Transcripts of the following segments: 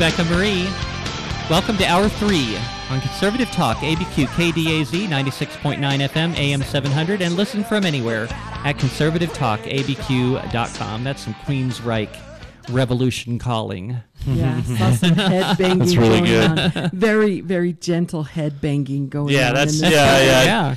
Becca Marie. Welcome to Hour 3 on Conservative Talk, ABQ, KDAZ, 96.9 FM, AM700, and listen from anywhere at conservativetalkabq.com. That's some Queensryche revolution calling. Yeah, saw some head banging that's really going good. On. Very, very gentle head banging going on. Yeah.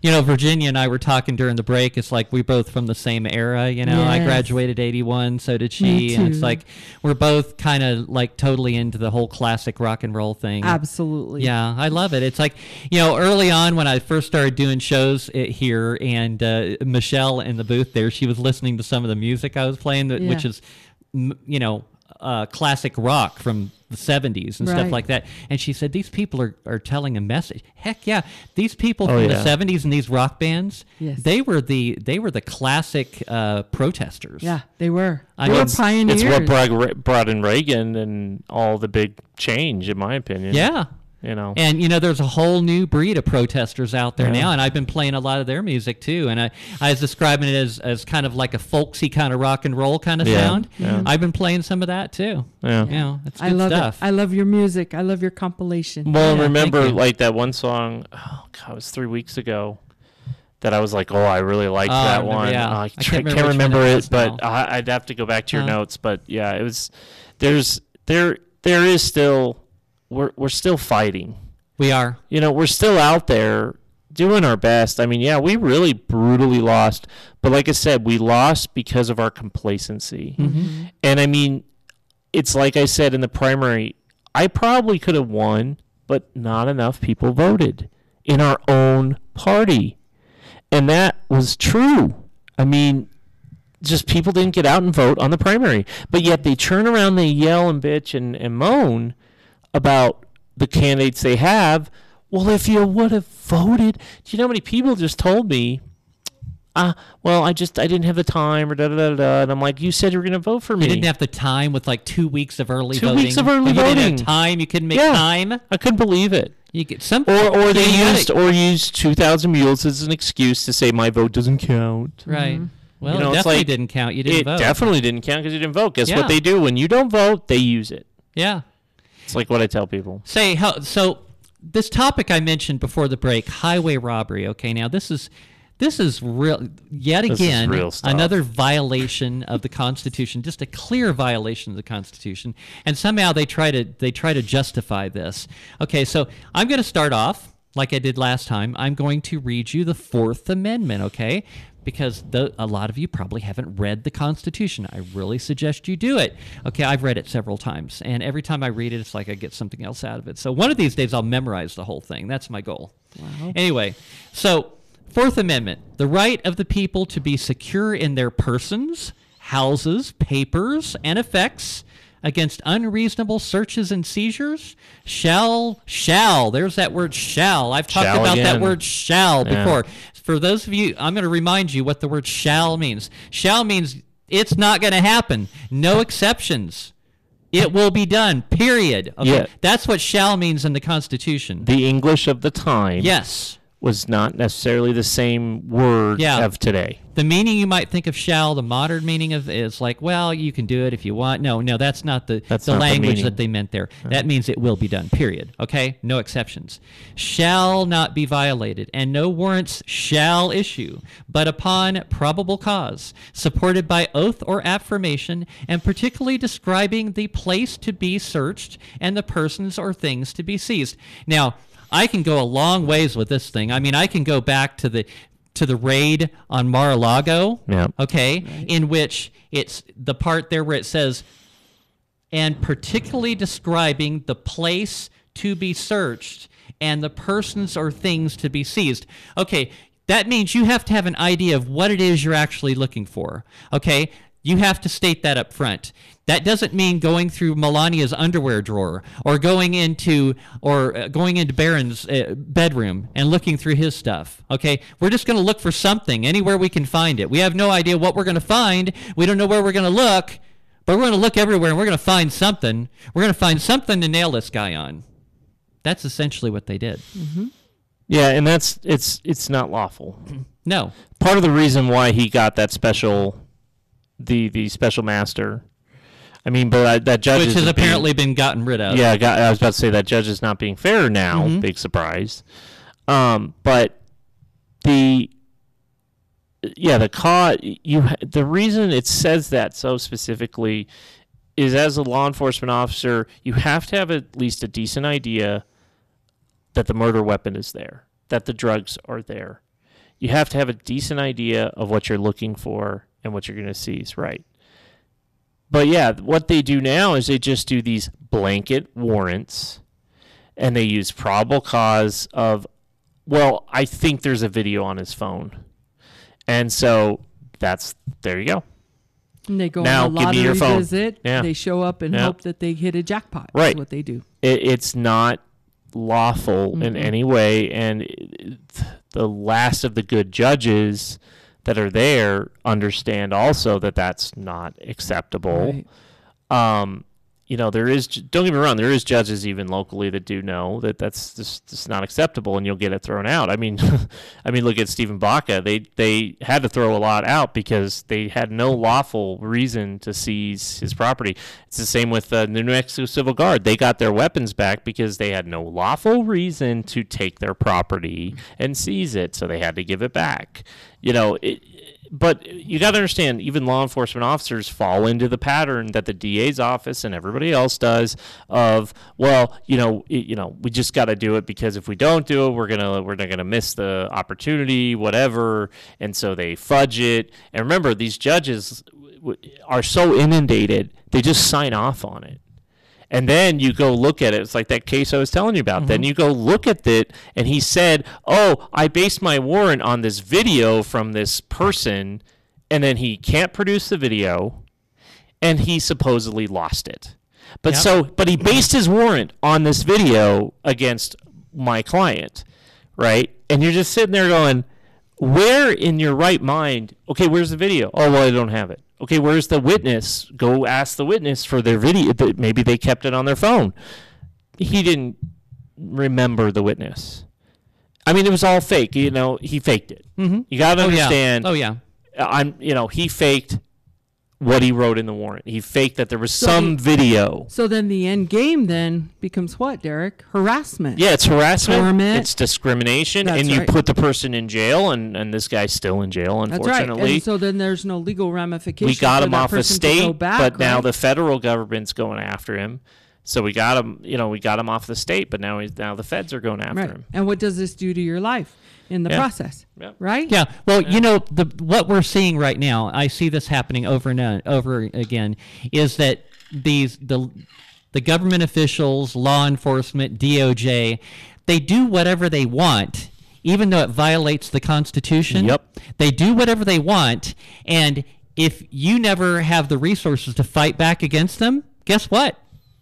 You know, Virginia and I were talking during the break. It's like we're both from the same era. You know, yes. I graduated '81, so did she. And it's like we're both kind of like totally into the whole classic rock and roll thing. Absolutely. Yeah, I love it. It's like, you know, early on when I first started doing shows here, and Michelle in the booth there, she was listening to some of the music I was playing, which is, you know, classic rock from the 70s and stuff like that. And she said, these people are telling a message. Heck yeah. These people from the 70s and these rock bands, they were the classic protesters. Yeah, they were. They were pioneers. It's what brought in Reagan and all the big change, in my opinion. Yeah. You know. And, you know, there's a whole new breed of protesters out there now, and I've been playing a lot of their music, too. And I was describing it as kind of like a folksy kind of rock and roll kind of sound. Yeah. I've been playing some of that, too. Yeah. You know, it's good stuff. I love your music. I love your compilation. Well, remember, like, that one song, it was 3 weeks ago, that I was like, I really liked that one. Yeah. I can't remember it, but I'd have to go back to your notes. But, yeah, it was, there is still... We're still fighting. We are. You know, we're still out there doing our best. I mean, yeah, we really brutally lost. But like I said, we lost because of our complacency. Mm-hmm. And I mean, it's like I said in the primary, I probably could have won, but not enough people voted in our own party. And that was true. I mean, just people didn't get out and vote on the primary. But yet they turn around, they yell and bitch and moan about the candidates they have. Well, if you would have voted, do you know how many people just told me, I didn't have the time, or da-da-da-da, and I'm like, you said you were going to vote for me. You didn't have the time with like 2 weeks of early voting. 2 weeks of early voting. You didn't have time. You couldn't make time. I couldn't believe it. You get some, or they used 2,000 mules as an excuse to say my vote doesn't count. Right. Mm-hmm. Well, you know, it definitely didn't count. You didn't vote. It definitely didn't count because you didn't vote. Guess what they do? When you don't vote, they use it. Yeah. It's like what I tell people. So this topic I mentioned before the break, highway robbery. Okay, now this is real. Yet again, another violation of the Constitution. Just a clear violation of the Constitution. And somehow they try to justify this. Okay, so I'm going to start off like I did last time. I'm going to read you the Fourth Amendment. Okay. Because a lot of you probably haven't read the Constitution. I really suggest you do it. Okay, I've read it several times, and every time I read it, it's like I get something else out of it. So one of these days, I'll memorize the whole thing. That's my goal. Wow. Anyway, so Fourth Amendment, the right of the people to be secure in their persons, houses, papers, and effects against unreasonable searches and seizures, shall. There's that word shall. I've talked about that word shall before. For those of you, I'm going to remind you what the word shall means. Shall means it's not going to happen. No exceptions. It will be done, period. Okay? Yeah. That's what shall means in the Constitution. The English of the time was not necessarily the same word of today. The meaning you might think of shall, the modern meaning of is like, well, you can do it if you want. No, that's not the language that they meant there. Right. That means it will be done, period. Okay? No exceptions. Shall not be violated, and no warrants shall issue, but upon probable cause, supported by oath or affirmation, and particularly describing the place to be searched and the persons or things to be seized. Now, I can go a long ways with this thing. I mean, I can go back to the raid on Mar-a-Lago, in which it's the part there where it says, and particularly describing the place to be searched and the persons or things to be seized. Okay, that means you have to have an idea of what it is you're actually looking for. Okay, you have to state that up front. That doesn't mean going through Melania's underwear drawer or going into Barron's bedroom and looking through his stuff, okay? We're just going to look for something anywhere we can find it. We have no idea what we're going to find. We don't know where we're going to look, but we're going to look everywhere, and we're going to find something. We're going to find something to nail this guy on. That's essentially what they did. Mm-hmm. Yeah, and it's not lawful. No. Part of the reason why he got that special, the special master I mean, but that judge, which has apparently been gotten rid of. Yeah, I was about to say that judge is not being fair now. Mm-hmm. Big surprise. But the reason it says that so specifically is, as a law enforcement officer, you have to have at least a decent idea that the murder weapon is there, that the drugs are there. You have to have a decent idea of what you're looking for and what you're going to seize, right? But yeah, what they do now is they just do these blanket warrants, and they use probable cause of, well, I think there's a video on his phone. And so there you go. And they go now, on a lottery visit. Yeah. They show up and hope that they hit a jackpot. Right. That's what they do. It's not lawful in any way. And the last of the good judges that are there understand also that that's not acceptable. Right. There is, don't get me wrong, there is judges even locally that do know that that's just not acceptable, and you'll get it thrown out. I mean, look at Stephen Baca. They had to throw a lot out because they had no lawful reason to seize his property. It's the same with the New Mexico Civil Guard. They got their weapons back because they had no lawful reason to take their property and seize it, so they had to give it back. But you got to understand, even law enforcement officers fall into the pattern that the DA's office and everybody else does of, well, we just got to do it because if we don't do it, we're not gonna miss the opportunity, whatever. And so they fudge it. And remember, these judges are so inundated, they just sign off on it. And then you go look at it. It's like that case I was telling you about. Mm-hmm. Then you go look at it, and he said, oh, I based my warrant on this video from this person, and then he can't produce the video, and he supposedly lost it. But but he based his warrant on this video against my client, right? And you're just sitting there going, where in your right mind, okay, where's the video? Oh, well, I don't have it. Okay, where's the witness? Go ask the witness for their video. Maybe they kept it on their phone. He didn't remember the witness. I mean, it was all fake. He faked it. Mm-hmm. You got to understand. Oh yeah. He faked what he wrote in the warrant. He faked that there was some video. So then the end game then becomes what, Dereck? Harassment. Yeah, it's harassment. Torment. It's discrimination. That's and you right. put the person in jail, and this guy's still in jail, unfortunately. That's right. And so then there's no legal ramifications. We got him off of state, but now the federal government's going after him. So we got him, off the state, but now the feds are going after him. And what does this do to your life in the process? Yeah. Right? Yeah. Well, what we're seeing right now, I see this happening over and over again, is that the government officials, law enforcement, DOJ, they do whatever they want, even though it violates the Constitution. Yep. They do whatever they want, and if you never have the resources to fight back against them, guess what?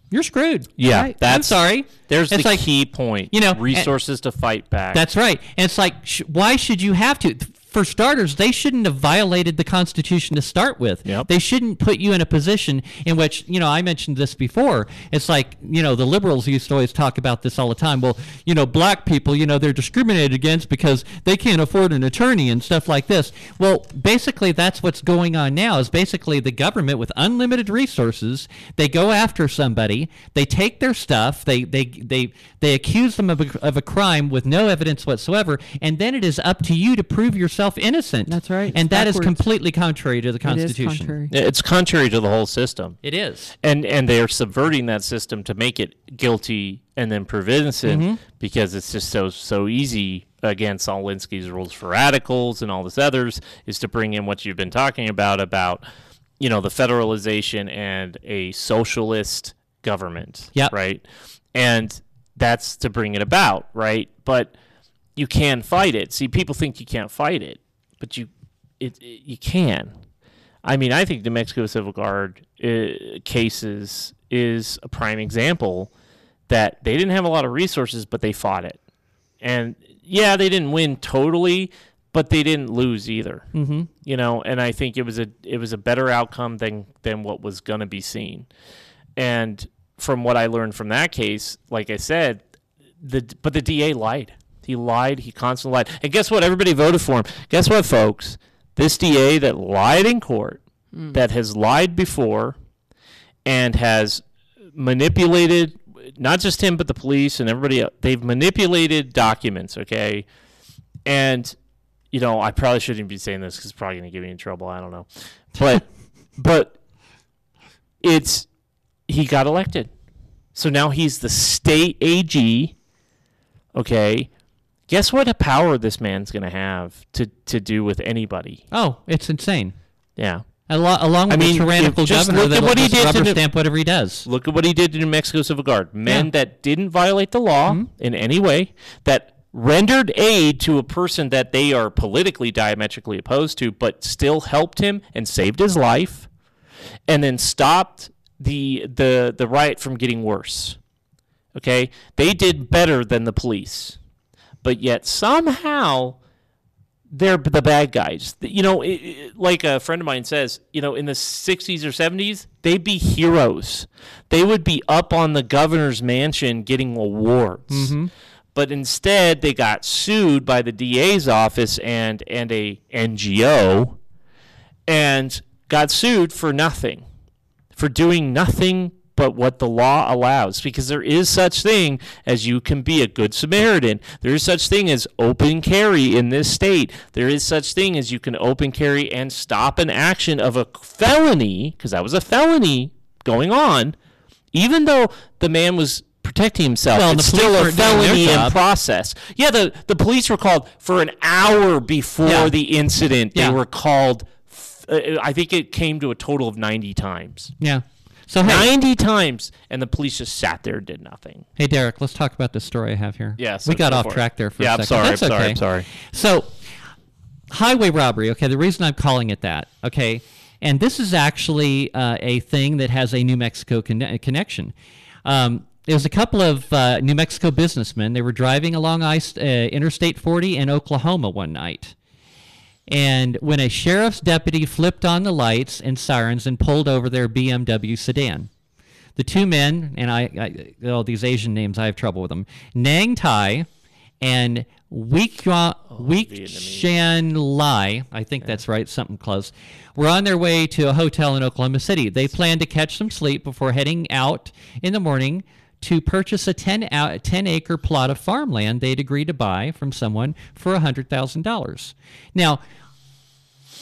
You're screwed. Yeah, right. I'm sorry. It's the key point. Resources to fight back. That's right. And it's like, why should you have to? For starters, they shouldn't have violated the Constitution to start with. Yep. They shouldn't put you in a position in which, I mentioned this before. It's like, the liberals used to always talk about this all the time. Well, black people, they're discriminated against because they can't afford an attorney and stuff like this. Well, basically that's what's going on now is basically the government with unlimited resources, they go after somebody, they take their stuff, they accuse them of a crime with no evidence whatsoever, and then it is up to you to prove yourself innocent. That's right. And that is completely contrary to the Constitution. It is contrary. It's contrary to the whole system. It is. And they are subverting that system to make it guilty and then prove innocent because it's just so easy against Alinsky's rules for radicals and all this others is to bring in what you've been talking about the federalization and a socialist government. Yeah. Right. And that's to bring it about. Right. But you can fight it. See, people think you can't fight it, but you can. I mean, I think the New Mexico Civil Guard cases is a prime example that they didn't have a lot of resources, but they fought it. And, yeah, they didn't win totally, but they didn't lose either. Mm-hmm. And I think it was a better outcome than what was going to be seen. And from what I learned from that case, like I said, but the DA lied. He lied. He constantly lied. And guess what? Everybody voted for him. Guess what, folks? This DA that lied in court, that has lied before, and has manipulated not just him, but the police and everybody else. They've manipulated documents, okay? And, you know, I probably shouldn't be saying this because it's probably going to get me in trouble. I don't know. But it's, he got elected. So now he's the state AG, okay? Guess what a power this man's going to have to do with anybody? Oh, it's insane. Yeah. Along with the tyrannical governor that lets us rubber stamp whatever he does. Look at what he did to New Mexico Civil Guard. Men that didn't violate the law in any way, that rendered aid to a person that they are politically diametrically opposed to, but still helped him and saved his life, and then stopped the riot from getting worse. Okay? They did better than the police. But yet somehow they're the bad guys. You know, like a friend of mine says, you know, in the 60s or 70s, they'd be heroes. They would be up on the governor's mansion getting awards. Mm-hmm. But instead, they got sued by the DA's office and a NGO and got sued for nothing, for doing nothing but what the law allows, because there is such thing as you can be a good Samaritan. There is such thing as open carry in this state. There is such thing as you can open carry and stop an action of a felony, because that was a felony going on, even though the man was protecting himself. Well, it's still a felony in process. Yeah, the police were called for an hour before the incident. Yeah. They were called, I think it came to a total of 90 times. Yeah. So, hey, 90 times, and the police just sat there and did nothing. Hey, Dereck, let's talk about this story I have here. Yes. We got off track there for a second. I'm sorry. So, highway robbery, okay, the reason I'm calling it that, okay, and this is actually a thing that has a New Mexico connection. There was a couple of New Mexico businessmen. They were driving along Interstate 40 in Oklahoma one night. And when a sheriff's deputy flipped on the lights and sirens and pulled over their BMW sedan, the two men, and I all these Asian names, I have trouble with them, Nang Tai and Week Shan Lai, I think that's right, something close, were on their way to a hotel in Oklahoma City. They planned to catch some sleep before heading out in the morning to purchase a 10-acre plot of farmland they'd agreed to buy from someone for $100,000. Now,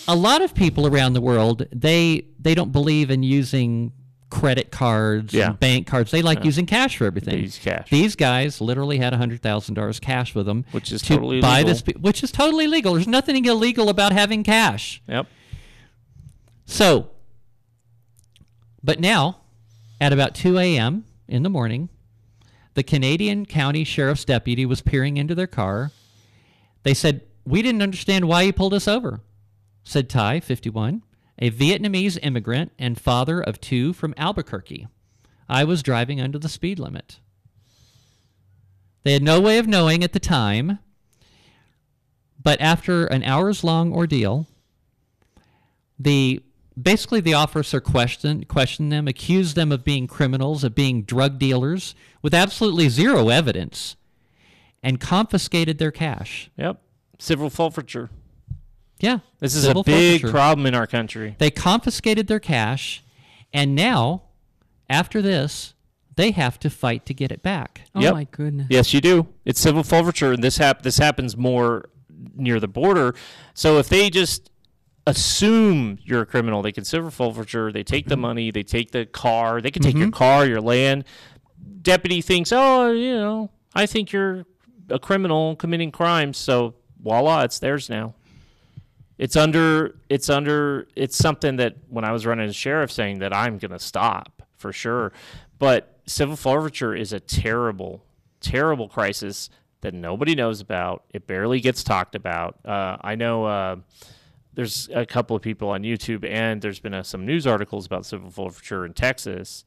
a lot of people around the world, they don't believe in using credit cards and bank cards. They like using cash for everything. They use cash. These guys literally had $100,000 cash with them. Which is totally legal. Which is totally legal. There's nothing illegal about having cash. Yep. So, but now, at about 2 a.m., in the morning, the Canadian County Sheriff's deputy was peering into their car. They said, "We didn't understand why you pulled us over," said Tai, 51, a Vietnamese immigrant and father of two from Albuquerque. "I was driving under the speed limit." They had no way of knowing at the time, but after an hours-long ordeal, basically, the officer questioned them, accused them of being criminals, of being drug dealers, with absolutely zero evidence, and confiscated their cash. Yep. Civil forfeiture. Yeah. This is a big problem in our country. They confiscated their cash, and now, after this, they have to fight to get it back. Oh, my goodness. Yes, you do. It's civil forfeiture, and this happens more near the border. So if they just assume you're a criminal, they consider forfeiture, they take the money, they take the car, they can take your car, your land. Deputy thinks, I think you're a criminal committing crimes, so voila, it's theirs now. It's something that when I was running as sheriff saying that I'm going to stop for sure. But civil forfeiture is a terrible, terrible crisis that nobody knows about. It barely gets talked about. I know, there's a couple of people on YouTube, and there's been some news articles about civil forfeiture in Texas.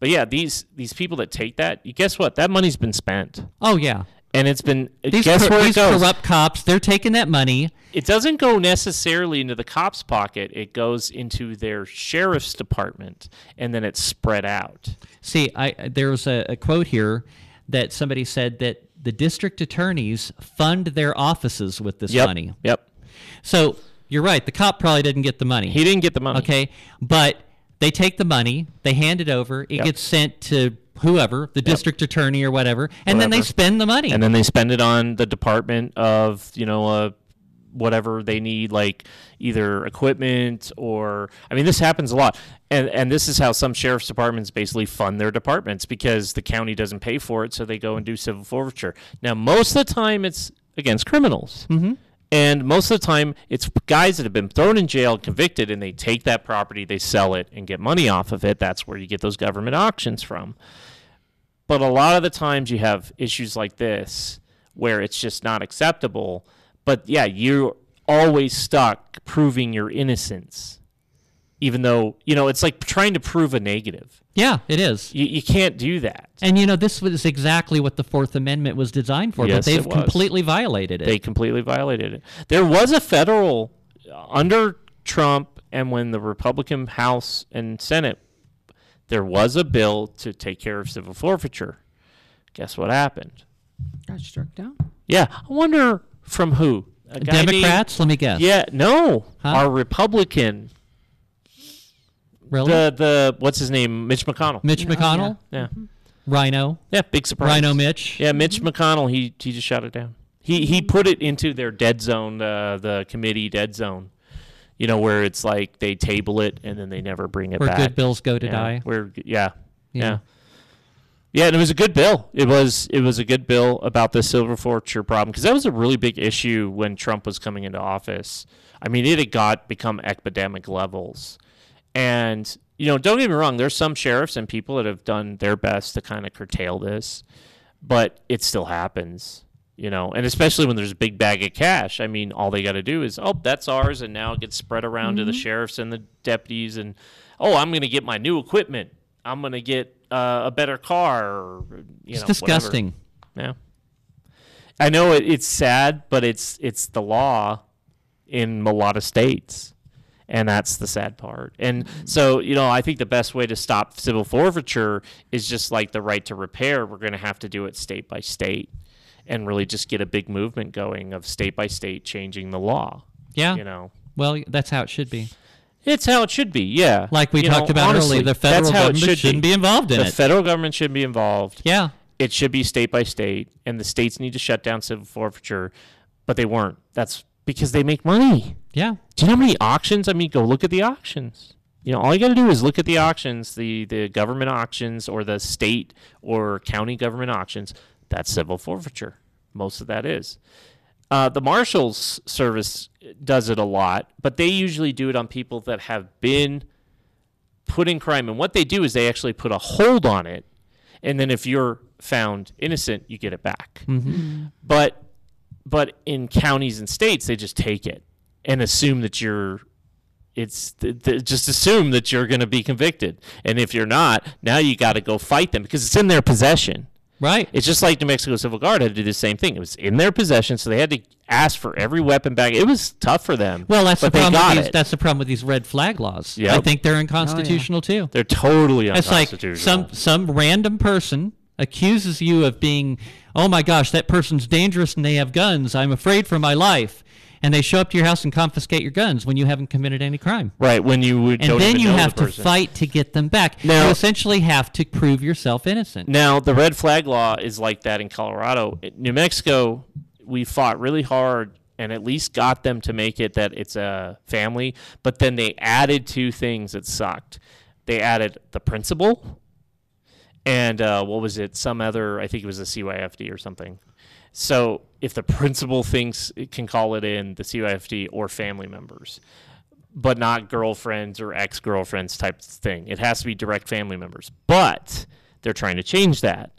But yeah, these people that take that, guess what? That money's been spent. Oh yeah, and it's been. Guess where it goes? These corrupt cops, they're taking that money. It doesn't go necessarily into the cops' pocket. It goes into their sheriff's department, and then it's spread out. See, there was a quote here that somebody said that the district attorneys fund their offices with this money. Yep. So. You're right. The cop probably didn't get the money. He didn't get the money. Okay. But They take the money, they hand it over, it gets sent to whoever, the district attorney or whatever, and then they spend the money. And then they spend it on the department of, you know, whatever they need, like either equipment or, I mean, this happens a lot. And this is how some sheriff's departments basically fund their departments, because the county doesn't pay for it, so they go and do civil forfeiture. Now, most of the time it's against criminals. Mm-hmm. And most of the time, it's guys that have been thrown in jail, convicted, and they take that property, they sell it, and get money off of it. That's where you get those government auctions from. But a lot of the times you have issues like this where it's just not acceptable. But, yeah, you're always stuck proving your innocence, even though, you know, it's like trying to prove a negative. Yeah, it is. You can't do that. And, you know, this was exactly what the Fourth Amendment was designed for, yes, but they've completely violated it. They completely violated it. There was a federal, under Trump, and when the Republican House and Senate, there was a bill to take care of civil forfeiture. Guess what happened? Got struck down? Yeah. I wonder from who? Democrats? Let me guess. Yeah, no. Huh? Our Republican... Really? The what's his name? Mitch McConnell. Mitch McConnell? Yeah. Rhino. Yeah, big surprise. Rhino Mitch. Yeah, Mitch McConnell, he just shot it down. He put it into their dead zone, the committee dead zone, you know, where it's like they table it and then they never bring it back. Where good bills go to die. Yeah, and it was a good bill. It was a good bill about the silver forfeiture problem, because that was a really big issue when Trump was coming into office. I mean, it had become epidemic levels. And, you know, don't get me wrong, there's some sheriffs and people that have done their best to kind of curtail this, but it still happens, you know, and especially when there's a big bag of cash. I mean, all they got to do is, oh, that's ours, and now it gets spread around to the sheriffs and the deputies, and, oh, I'm going to get my new equipment. I'm going to get a better car. Or, it's disgusting. Whatever. Yeah. I know it's sad, but it's the law in a lot of states. And that's the sad part. And so, you know, I think the best way to stop civil forfeiture is just like the right to repair. We're going to have to do it state by state and really just get a big movement going of state by state changing the law. Yeah. You know, well, that's how it should be. It's how it should be, yeah. Like we talked about earlier, the federal government shouldn't be involved in it. The federal government shouldn't be involved. Yeah. It should be state by state, and the states need to shut down civil forfeiture, but they weren't. That's because they make money. Yeah. Do you know how many auctions? I mean, go look at the auctions. You know, all you got to do is look at the auctions, the government auctions or the state or county government auctions. That's civil forfeiture. Most of that is. The Marshals Service does it a lot, but they usually do it on people that have been put in crime. And what they do is they actually put a hold on it. And then if you're found innocent, you get it back. Mm-hmm. But in counties and states, they just take it and assume that just assume that you're going to be convicted. And if you're not, now you got to go fight them because it's in their possession. Right. It's just like New Mexico Civil Guard had to do the same thing. It was in their possession, so they had to ask for every weapon back. It was tough for them. Well, that's the problem with these red flag laws. Yep. I think they're unconstitutional too. They're totally unconstitutional. It's like some random person accuses you of being, oh my gosh, that person's dangerous and they have guns. I'm afraid for my life. And they show up to your house and confiscate your guns when you haven't committed any crime. Right, when you would don't even know the person. And then you have to fight to get them back. Now, you essentially have to prove yourself innocent. Now, the red flag law is like that in Colorado. In New Mexico, we fought really hard and at least got them to make it that it's a family. But then they added two things that sucked. They added the principal and what was it? Some other, I think it was a CYFD or something. So if the principal thinks it can call it in, the CYFD or family members, but not girlfriends or ex-girlfriends type thing. It has to be direct family members. But they're trying to change that.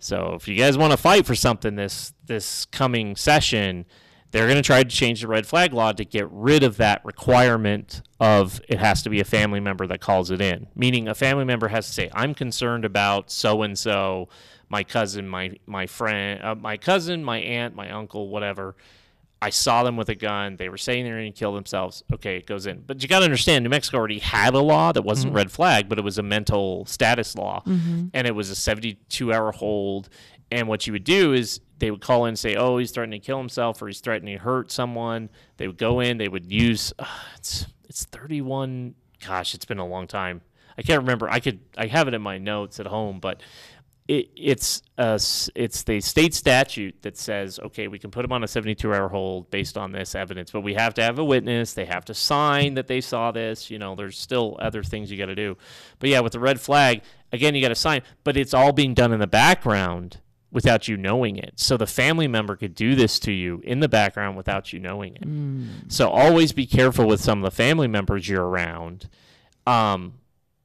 So if you guys want to fight for something this coming session, they're going to try to change the red flag law to get rid of that requirement of it has to be a family member that calls it in, meaning a family member has to say, I'm concerned about so-and-so, my cousin, my friend, my aunt, my uncle, whatever. I saw them with a gun. They were saying they were going to kill themselves. Okay, it goes in. But you got to understand, New Mexico already had a law that wasn't red flag, but it was a mental status law. Mm-hmm. And it was a 72-hour hold. And what you would do is they would call in and say, oh, he's threatening to kill himself or he's threatening to hurt someone. They would go in. They would use it's 31. Gosh, it's been a long time. I can't remember. I have it in my notes at home, but it's the state statute that says, okay, we can put them on a 72-hour hold based on this evidence, but we have to have a witness. They have to sign that they saw this. You know, there's still other things you got to do. But, yeah, with the red flag, again, you got to sign. But it's all being done in the background without you knowing it. So the family member could do this to you in the background without you knowing it. Mm. So always be careful with some of the family members you're around.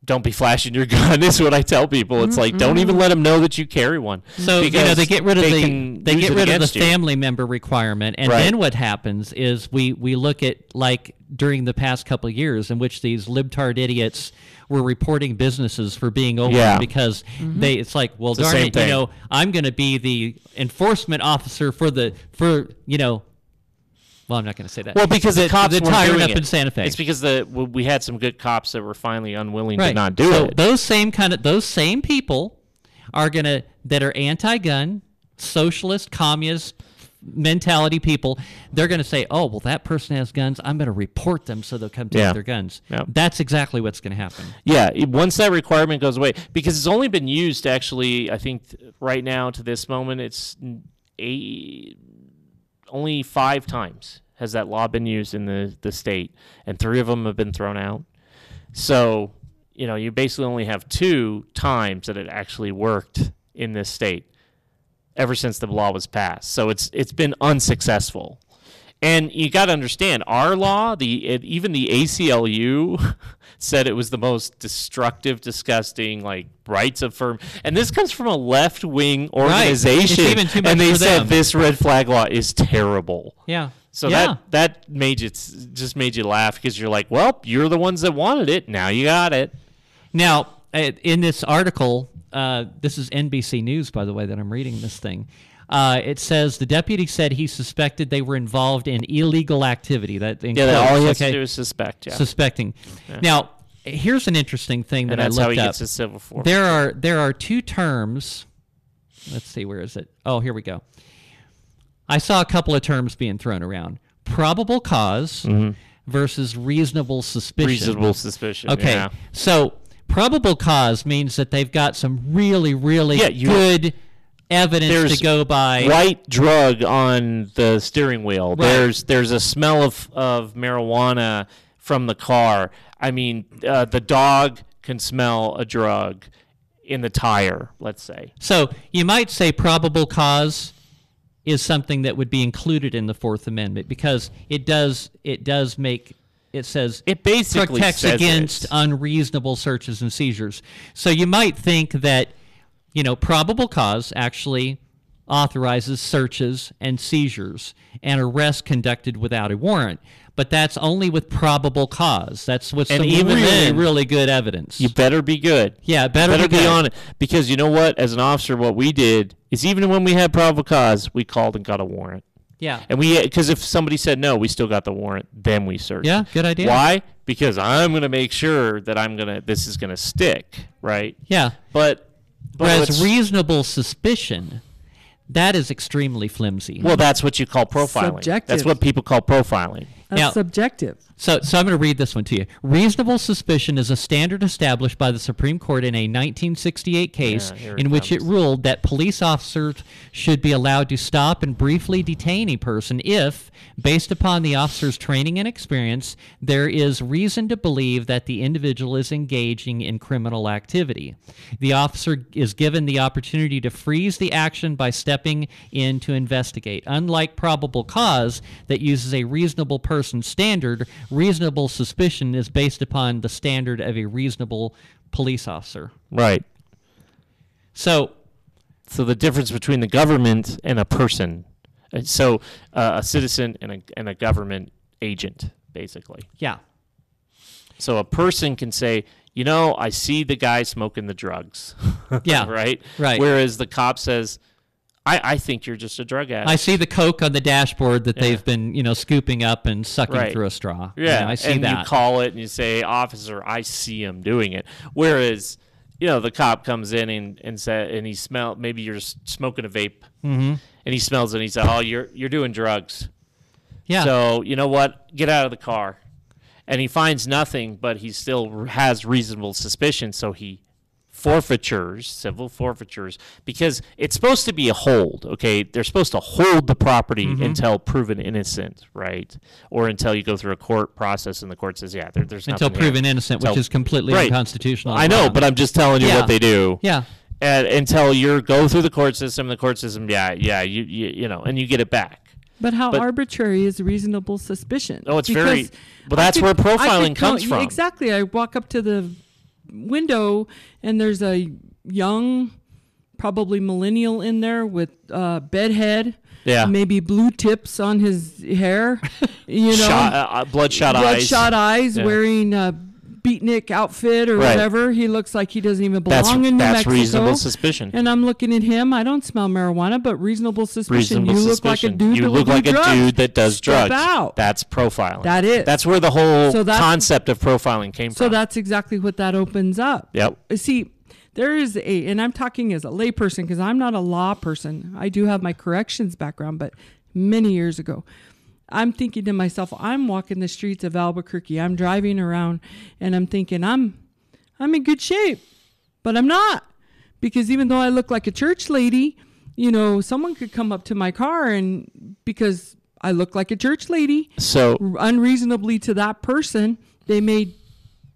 Don't be flashing your gun. This is what I tell people. It's like, don't even let them know that you carry one. So, you know, they get rid of the family member requirement, and then what happens is we look at, like, during the past couple of years in which these libtard idiots were reporting businesses for being open because it's like, well, darn it, you know, I'm going to be the enforcement officer for you know. Well, I'm not going to say that. Well, because the cops were tired up in Santa Fe. It's because we had some good cops that were finally unwilling to not do it. Those same people are that are anti-gun, socialist, communist mentality people. They're going to say, "Oh, well, that person has guns. I'm going to report them so they'll come take their guns." Yeah. That's exactly what's going to happen. Yeah, once that requirement goes away, because it's only been used actually. I think right now to this moment, it's only 5 times has that law been used in the state, and 3 of them have been thrown out. So, you know, you basically only have 2 times that it actually worked in this state ever since the law was passed. So it's been unsuccessful. And you got to understand, our law, even the ACLU said it was the most destructive, disgusting, like, rights of firm. And this comes from a left-wing organization, and they said this red flag law is terrible. Yeah. So that made you laugh, because you're like, well, you're the ones that wanted it. Now you got it. Now, in this article, this is NBC News, by the way, that I'm reading this thing. It says the deputy said he suspected they were involved in illegal activity. All he has to do is suspect. Yeah. Suspecting. Yeah. Now, here's an interesting thing that I looked up. That's how he gets his civil form. There are 2 terms. Let's see, where is it? Oh, here we go. I saw a couple of terms being thrown around: probable cause versus reasonable suspicion. Reasonable suspicion. Okay, yeah. So probable cause means that they've got some really, really good evidence to go by. White drug on the steering wheel. Right. There's a smell of marijuana from the car. I mean, the dog can smell a drug in the tire, let's say. So you might say probable cause is something that would be included in the Fourth Amendment, because it does make. It says it basically protects against unreasonable searches and seizures. So you might think that, you know, probable cause actually authorizes searches and seizures and arrests conducted without a warrant. But that's only with probable cause. That's what's really good evidence. You better be good. Yeah, better be on it. Because you know what? As an officer, what we did is, even when we had probable cause, we called and got a warrant. Yeah. Because if somebody said no, we still got the warrant, then we searched. Yeah, good idea. Why? Because I'm going to make sure that this is going to stick, right? Yeah. Whereas reasonable suspicion, that is extremely flimsy. Well, that's what you call profiling. Subjective. That's what people call profiling. That's subjective. So I'm going to read this one to you. Reasonable suspicion is a standard established by the Supreme Court in a 1968 case which it ruled that police officers should be allowed to stop and briefly detain a person if, based upon the officer's training and experience, there is reason to believe that the individual is engaging in criminal activity. The officer is given the opportunity to freeze the action by stepping in to investigate. Unlike probable cause that uses a reasonable person standard, reasonable suspicion is based upon the standard of a reasonable police officer. Right. So the difference between the government and a person. A citizen and a government agent, basically. Yeah. So a person can say, you know, I see the guy smoking the drugs. Yeah. Right? Right. Whereas the cop says, I think you're just a drug addict. I see the Coke on the dashboard that they've been, you know, scooping up and sucking through a straw. Yeah, you know, I see that. And you call it and you say, "Officer, I see him doing it." Whereas, you know, the cop comes in and he smells. Maybe you're smoking a vape, and he smells it and he says, "Oh, you're doing drugs." Yeah. So you know what? Get out of the car. and he finds nothing, but he still has reasonable suspicion, so he forfeitures, civil forfeitures, because it's supposed to be a hold, okay? They're supposed to hold the property until proven innocent, right? Or until you go through a court process and the court says, yeah, there's nothing. Until proven innocent, which is completely unconstitutional. I know, but I'm just telling you what they do. Yeah. And until you go through the court system, you know, and you get it back. But how arbitrary is reasonable suspicion? Oh, it's very, well, that's where profiling comes from. Exactly. I walk up to the window and there's a young, probably millennial in there with bedhead, maybe blue tips on his hair, you know, bloodshot eyes, wearing a beatnik outfit or whatever. He looks like he doesn't even belong in New Mexico. That's reasonable suspicion. And I'm looking at him. I don't smell marijuana, but reasonable suspicion. You look like a dude that does drugs. That's profiling. That is. That's where the whole concept of profiling came from. So that's exactly what that opens up. Yep. See, there is a, and I'm talking as a layperson because I'm not a law person. I do have my corrections background, but many years ago. I'm thinking to myself, I'm walking the streets of Albuquerque. I'm driving around and I'm thinking I'm in good shape, but I'm not, because even though I look like a church lady, you know, someone could come up to my car and because I look like a church lady, so unreasonably to that person, they may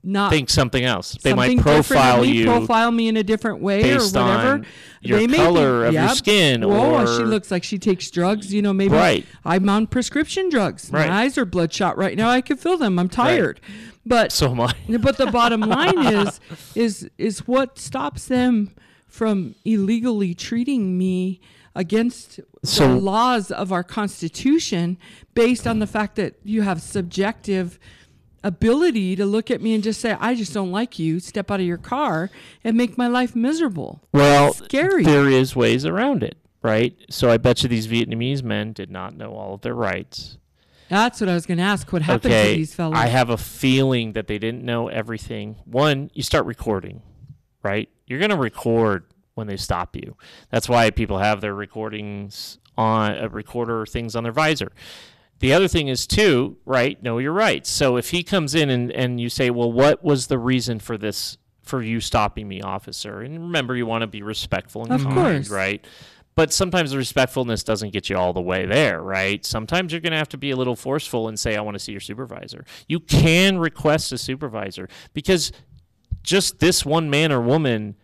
not think something else. They might profile me in a different way based or whatever. On your color of your skin, or she looks like she takes drugs. You know, maybe I'm on prescription drugs. Right. My eyes are bloodshot right now. I can feel them. I'm tired, but so am I. But the bottom line is what stops them from illegally treating me against the laws of our Constitution, based on the fact that you have subjective ability to look at me and just say, I just don't like you, step out of your car and make my life miserable. Well, it's scary. There is ways around it, right? So I bet you these Vietnamese men did not know all of their rights. That's what I was going to ask. What happened to these fellows? I have a feeling that they didn't know everything. One, you start recording, right? You're going to record when they stop you. That's why people have their recordings on a recorder or things on their visor. The other thing is, too, right, know your rights. So if he comes in and you say, well, what was the reason for this, for you stopping me, officer? And remember, you want to be respectful and kind, right? But sometimes the respectfulness doesn't get you all the way there, right? Sometimes you're going to have to be a little forceful and say, I want to see your supervisor. You can request a supervisor, because just this one man or woman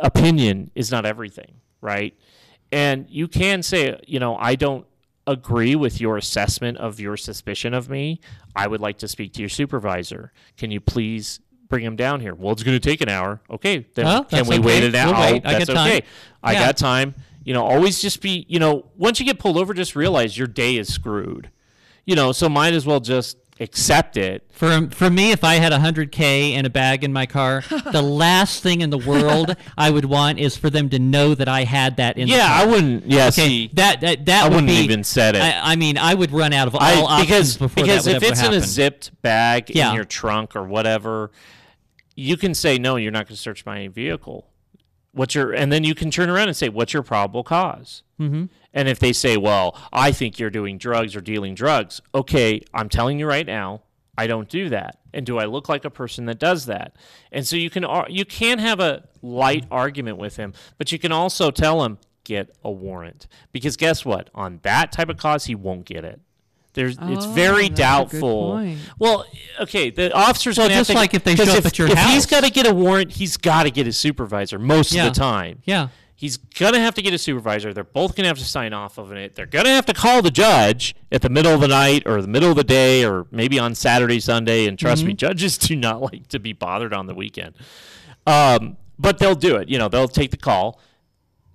opinion is not everything, right? And you can say, you know, I don't agree with your assessment of your suspicion of me. I would like to speak to your supervisor. Can you please bring him down here? Well, it's going to take an hour. Okay, then can we wait an hour? We'll that's okay. I got time. You know, always just be, you know, once you get pulled over, just realize your day is screwed. You know, so might as well just accept it. For me, if I had $100K and a bag in my car, the last thing in the world I would want is for them to know that I had that in the car. Yeah, I wouldn't. Yeah, okay, see, that I wouldn't even said it. I mean, I would run out of all options because that would ever happen. Because if it's in a zipped bag in your trunk or whatever, you can say, no, you're not going to search my vehicle. And then you can turn around and say, what's your probable cause? Mm-hmm. And if they say, well, I think you're doing drugs or dealing drugs, okay, I'm telling you right now, I don't do that. And do I look like a person that does that? And so you can have a light argument with him, but you can also tell him, get a warrant. Because guess what? On that type of cause, he won't get it. It's very doubtful. Well, okay, the officers can just like if they show up at your house. If he's got to get a warrant, he's got to get his supervisor most of the time. Yeah. He's going to have to get a supervisor. They're both going to have to sign off on it. They're going to have to call the judge at the middle of the night or the middle of the day or maybe on Saturday, Sunday. And trust me, judges do not like to be bothered on the weekend. But they'll do it. You know, they'll take the call.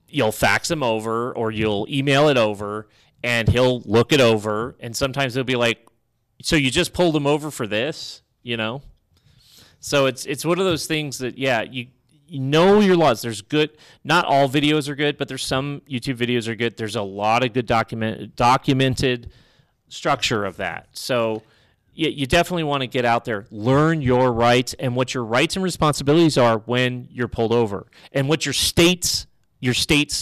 You'll fax them over or you'll email it over. And he'll look it over, and sometimes he'll be like, so you just pulled him over for this, you know? So it's one of those things that, you know your laws. There's good, not all videos are good, but there's some YouTube videos are good. There's a lot of good documented structure of that. So you definitely want to get out there, learn your rights and what your rights and responsibilities are when you're pulled over and what your state's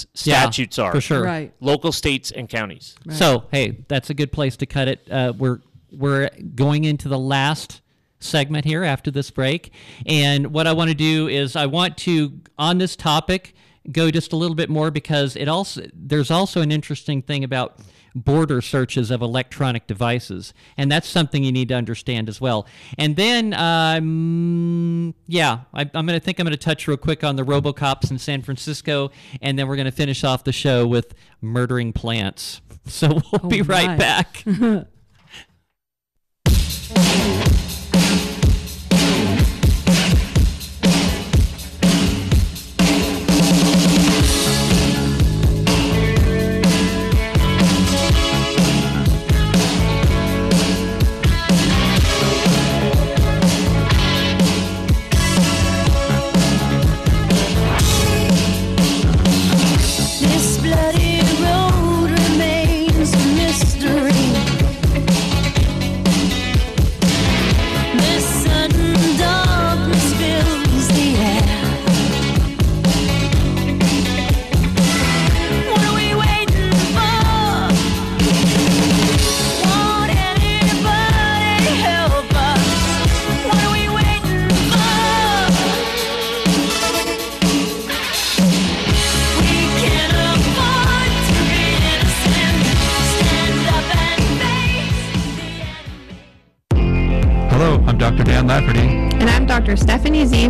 statutes are. For sure. Right. Local, states, and counties. Right. So, hey, that's a good place to cut it. We're going into the last segment here after this break. And what I want to do is I want to, on this topic, go just a little bit more, because it also, there's also an interesting thing about border searches of electronic devices, and that's something you need to understand as well. And then, I'm going to touch real quick on the RoboCops in San Francisco, and then we're going to finish off the show with murdering plants. So we'll be right back.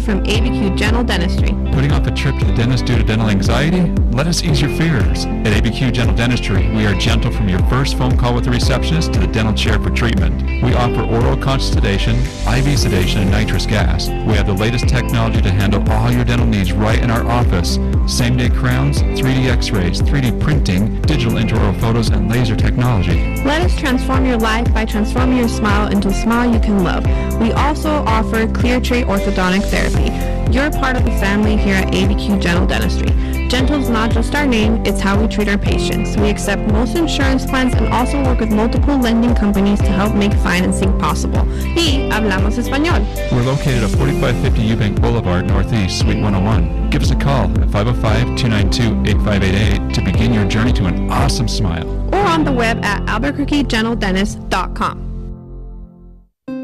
From ABQ Gentle Dentistry. Putting off the trip to the dentist due to dental anxiety? Let us ease your fears. At ABQ Gentle Dentistry, we are gentle from your first phone call with the receptionist to the dental chair for treatment. We offer oral conscious sedation, IV sedation, and nitrous gas. We have the latest technology to handle all your dental needs right in our office. Same-day crowns, 3D x-rays, 3D printing, digital intraoral photos, and laser technology. Let us transform your life by transforming your smile into a smile you can love. We also offer clear tray orthodontic therapy. You're part of the family here at ABQ Gentle Dentistry. Gentle's not just our name, it's how we treat our patients. We accept most insurance plans and also work with multiple lending companies to help make financing possible. Y hablamos español. We're located at 4550 Eubank Boulevard, Northeast, Suite 101. Give us a call at 505-292-8588 to begin your journey to an awesome smile. Or on the web at albuquerquegentledentist.com.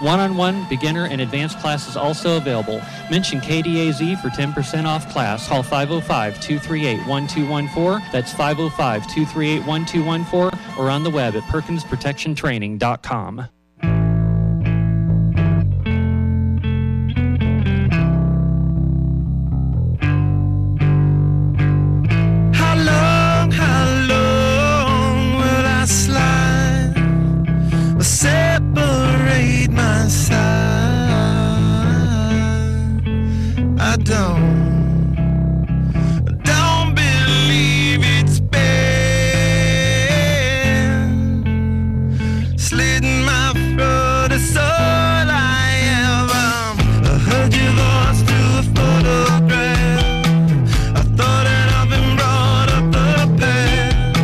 One-on-one, beginner, and advanced classes also available. Mention KDAZ for 10% off class. Call 505-238-1214. That's 505-238-1214, or on the web at PerkinsProtectionTraining.com. How long will I slide? I'll separate my side. I don't believe it's bad. Slitting my throat is all I am. I heard your voice through a photograph. I thought that I've been brought up the path.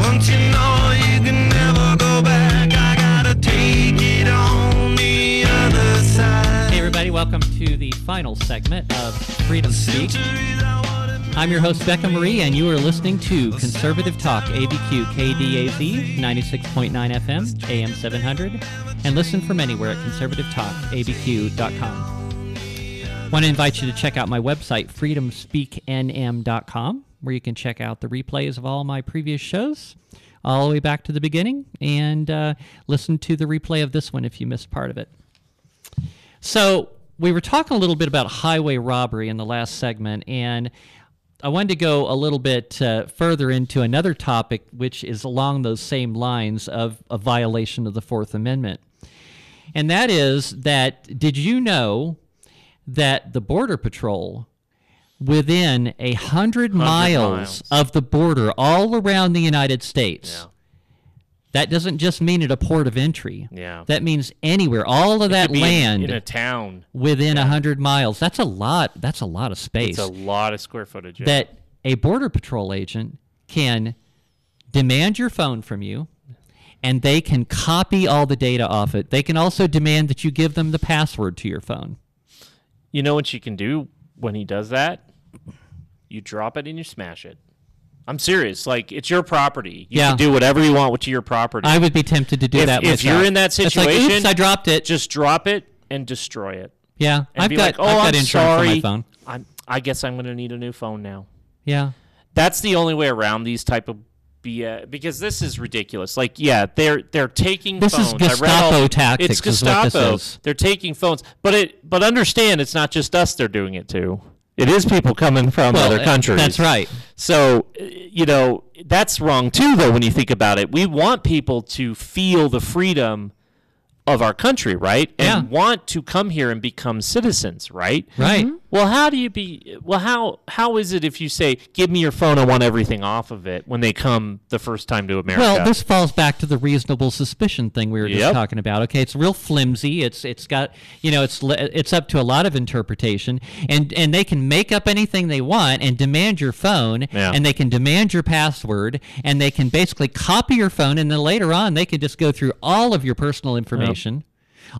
Once you know you can never go back, I gotta take it on the other side. Hey everybody, welcome to the final segment of Freedom Speak. I'm your host, Becca Marie, and you are listening to Conservative Talk, ABQ, KDAZ, 96.9 FM, AM700, and listen from anywhere at conservativetalkabq.com. I want to invite you to check out my website, freedomspeaknm.com, where you can check out the replays of all my previous shows, all the way back to the beginning, and listen to the replay of this one if you missed part of it. So we were talking a little bit about highway robbery in the last segment, and I wanted to go a little bit further into another topic, which is along those same lines of a violation of the Fourth Amendment. And that is that, did you know that the Border Patrol, within 100 miles of the border all around the United States, that doesn't just mean at a port of entry. Yeah. That means anywhere, all of that land. In a town. Within 100 miles. That's a lot. That's a lot of space. It's a lot of square footage. Yeah. That a Border Patrol agent can demand your phone from you, and they can copy all the data off it. They can also demand that you give them the password to your phone. You know what you can do when he does that? You drop it and you smash it. I'm serious. Like, it's your property. You can do whatever you want with your property. I would be tempted to do that myself. If you're in that situation, it's like, oops, I dropped it. Just drop it and destroy it. Yeah. And be like, oh, I'm sorry. I've got insurance on my phone. I guess I'm going to need a new phone now. Yeah. That's the only way around these type of BS, because this is ridiculous. Like, yeah, they're taking phones. This is Gestapo tactics. It's Gestapo. They're taking phones. But understand, it's not just us they're doing it to. It is people coming from other countries. That's right. So, you know, that's wrong too, though, when you think about it. We want people to feel the freedom of our country, right? And want to come here and become citizens, right? Right. Mm-hmm. Well, how is it if you say, give me your phone, I want everything off of it, when they come the first time to America? Well, this falls back to the reasonable suspicion thing we were just talking about. Okay, it's real flimsy. It's got, you know, it's up to a lot of interpretation, and they can make up anything they want and demand your phone, and they can demand your password, and they can basically copy your phone, and then later on they can just go through all of your personal information.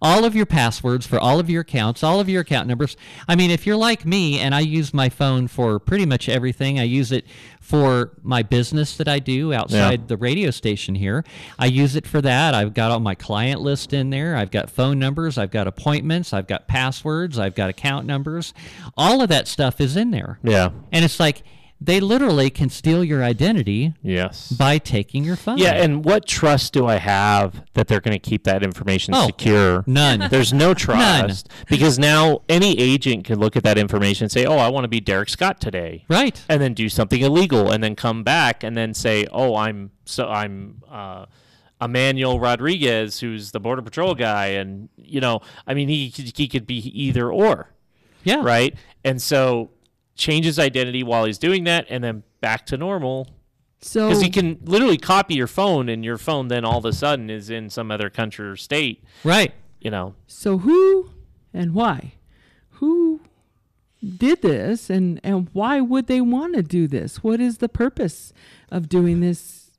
All of your passwords for all of your accounts, all of your account numbers. I mean, if you're like me, and I use my phone for pretty much everything. I use it for my business that I do outside the radio station here. I use it for that. I've got all my client list in there. I've got phone numbers. I've got appointments. I've got passwords. I've got account numbers. All of that stuff is in there. Yeah. And it's like, they literally can steal your identity by taking your phone. Yeah, and what trust do I have that they're going to keep that information secure? None. There's no trust. None. Because now any agent can look at that information and say, oh, I want to be Dereck Scott today. Right. And then do something illegal and then come back and then say, oh, I'm Emmanuel Rodriguez, who's the Border Patrol guy. And, you know, I mean, he could be either or. Yeah. Right? And so changes identity while he's doing that, and then back to normal. So, because he can literally copy your phone, and your phone then all of a sudden is in some other country or state. Right. You know. So who and why? Who did this, and why would they want to do this? What is the purpose of doing this,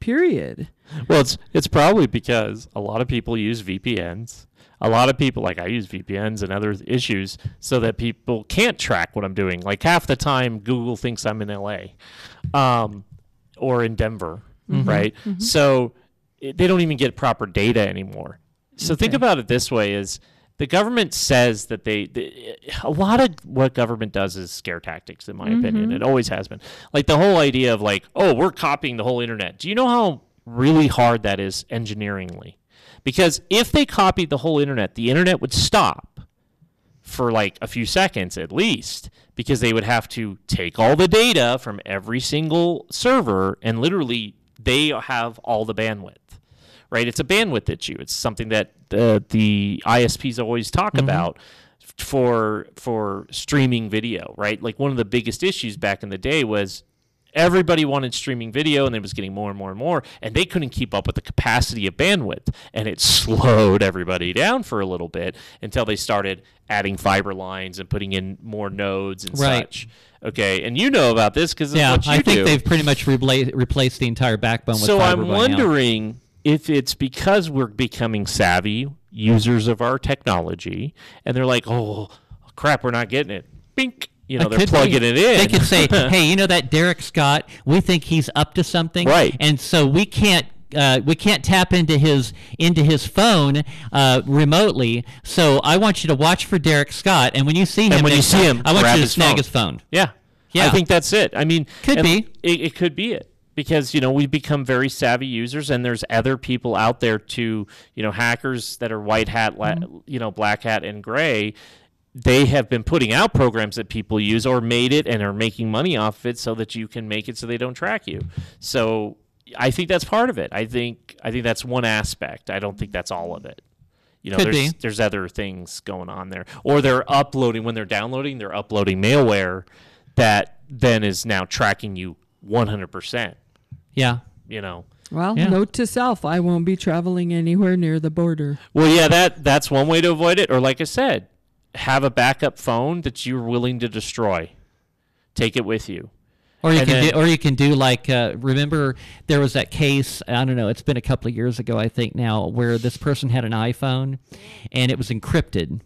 period? Well, it's probably because a lot of people use VPNs. A lot of people, like I use VPNs and other issues so that people can't track what I'm doing. Like half the time, Google thinks I'm in LA or in Denver, right? Mm-hmm. So they don't even get proper data anymore. So think about it this way is the government says that a lot of what government does is scare tactics, in my opinion. It always has been. Like the whole idea of like, oh, we're copying the whole internet. Do you know how really hard that is engineeringly? Because if they copied the whole internet, the internet would stop for like a few seconds at least, because they would have to take all the data from every single server, and literally they have all the bandwidth, right? It's a bandwidth issue. It's something that the ISPs always talk about for streaming video, right? Like one of the biggest issues back in the day was everybody wanted streaming video, and it was getting more and more and more, and they couldn't keep up with the capacity of bandwidth, and it slowed everybody down for a little bit until they started adding fiber lines and putting in more nodes and such. Okay, and you know about this because it's what you do. I think they've pretty much replaced the entire backbone with fiber. So I'm wondering if it's because we're becoming savvy users of our technology, and they're like, oh, crap, we're not getting it. Bink. You know, they're plugging it in. They could say, hey, you know that Dereck Scott, we think he's up to something. Right. And so we can't tap into his phone remotely. So I want you to watch for Dereck Scott. And when you see him, I want you to snag his phone. Yeah. Yeah. I think that's it. I mean, could be. It could be it. Because, you know, we've become very savvy users, and there's other people out there hackers that are white hat, black hat, and gray, they have been putting out programs that people use or made it and are making money off it so that you can make it so they don't track you. So I think that's part of it. I think that's one aspect. I don't think that's all of it. You know, there's other things going on there. Or they're uploading, when they're downloading, they're uploading malware that then is now tracking you 100%. Yeah. You know. Well, yeah. Note to self, I won't be traveling anywhere near the border. Well, yeah, that's one way to avoid it. Or like I said, have a backup phone that you're willing to destroy. Take it with you. Or you can do like, remember there was that case, I don't know, it's been a couple of years ago, I think now, where this person had an iPhone and it was encrypted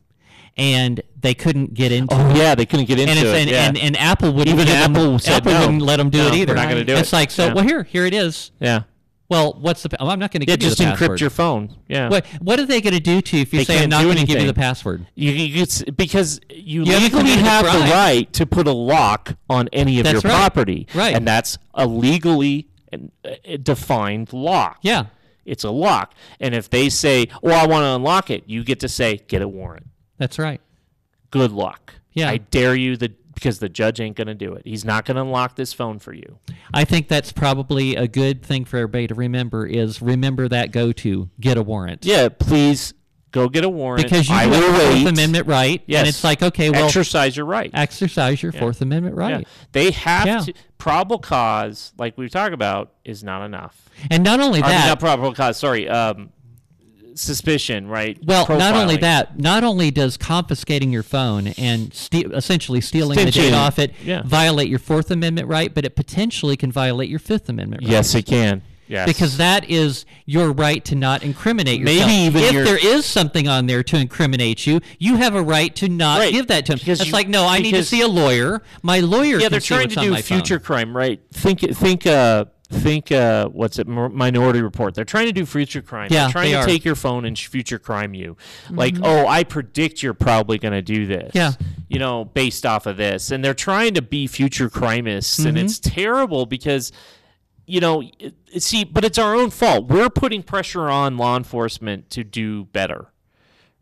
and they couldn't get into it. Oh, yeah, they couldn't get into it. And Apple wouldn't let them do it either. We're not going to do it. It's like, so, well, here it is. Yeah. Well, what's the? I'm not going to give you the password. Just encrypt your phone. Yeah. What are they going to do to you if you say I'm not going to give you the password? Because you legally have the right to put a lock on any of your property. Right. And that's a legally defined lock. Yeah. It's a lock. And if they say, oh, I want to unlock it, you get to say, get a warrant. That's right. Good luck. Yeah. I dare you because the judge ain't going to do it. He's not going to unlock this phone for you. I think that's probably a good thing for everybody to remember is remember that go-to, get a warrant. Yeah, please go get a warrant. Because you have a Fourth Amendment right. Yes. And it's like, okay, well. Exercise your right. Exercise your Fourth Amendment right. Yeah. They have to. Probable cause, like we talk about, is not enough. And not only that. I mean, not probable cause, sorry. Suspicion, right? Well, not only does confiscating your phone and essentially stealing the data off it violate your Fourth Amendment right, but it potentially can violate your Fifth Amendment right. Yes, it can. Yes. Because that is your right to not incriminate yourself. Maybe even if there is something on there to incriminate you, you have a right to not give that to him. It's like, no, I need to see a lawyer. My lawyer can see what's on my phone. Yeah, they're trying to do future crime, right? Think what's it? Minority Report. They're trying to do future crime. Yeah, they're trying to take your phone and future crime you. Mm-hmm. Like, oh, I predict you're probably going to do this. Yeah. You know, based off of this. And they're trying to be future crimists. Mm-hmm. And it's terrible because, you know, but it's our own fault. We're putting pressure on law enforcement to do better,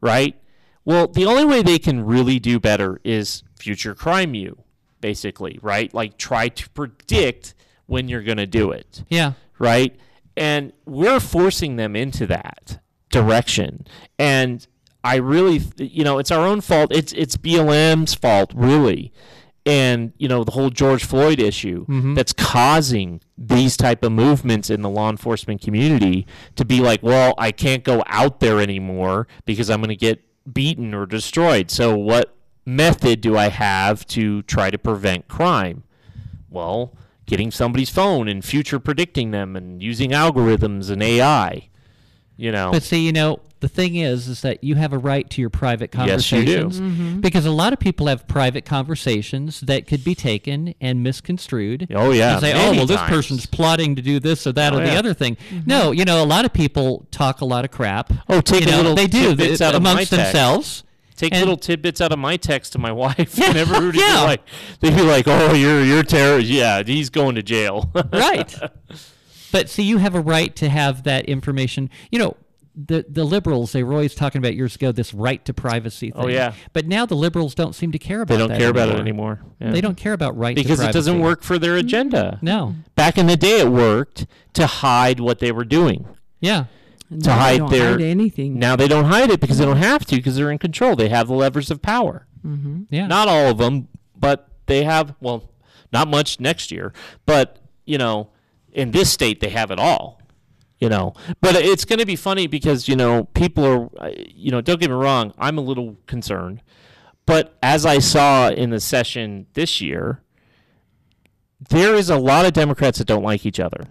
right? Well, the only way they can really do better is future crime you, basically, right? Like, try to predict when you're going to do it. Yeah. Right? And we're forcing them into that direction. And I really, you know, it's our own fault. It's BLM's fault, really. And, you know, the whole George Floyd issue that's causing these type of movements in the law enforcement community to be like, well, I can't go out there anymore because I'm going to get beaten or destroyed. So what method do I have to try to prevent crime? Well, getting somebody's phone and future predicting them and using algorithms and AI, you know. But see, you know, the thing is that you have a right to your private conversations. Yes, you do. Mm-hmm. Because a lot of people have private conversations that could be taken and misconstrued. Oh, yeah. And say, many times. This person's plotting to do this or that or the other thing. Mm-hmm. No, you know, a lot of people talk a lot of crap. Oh, take little tidbits out of amongst themselves. Take little tidbits out of my text to my wife. Yeah, whenever Rudy they'd be like, "Oh, you're terrorist. Yeah, he's going to jail." Right. But see, you have a right to have that information. You know, the liberals, they were always talking about years ago this right to privacy thing. Oh yeah. But now the liberals don't seem to care about that. They don't care about it anymore. Yeah. They don't care about right to privacy. Because it doesn't work for their agenda. No. Back in the day, it worked to hide what they were doing. Yeah. Now they don't hide anything. Now they don't hide it because they don't have to because they're in control. They have the levers of power. Mm-hmm. Yeah. Not all of them, but they have, well, not much next year. But, you know, in this state, they have it all, you know. But it's going to be funny because, you know, people are, you know, don't get me wrong, I'm a little concerned. But as I saw in the session this year, there is a lot of Democrats that don't like each other.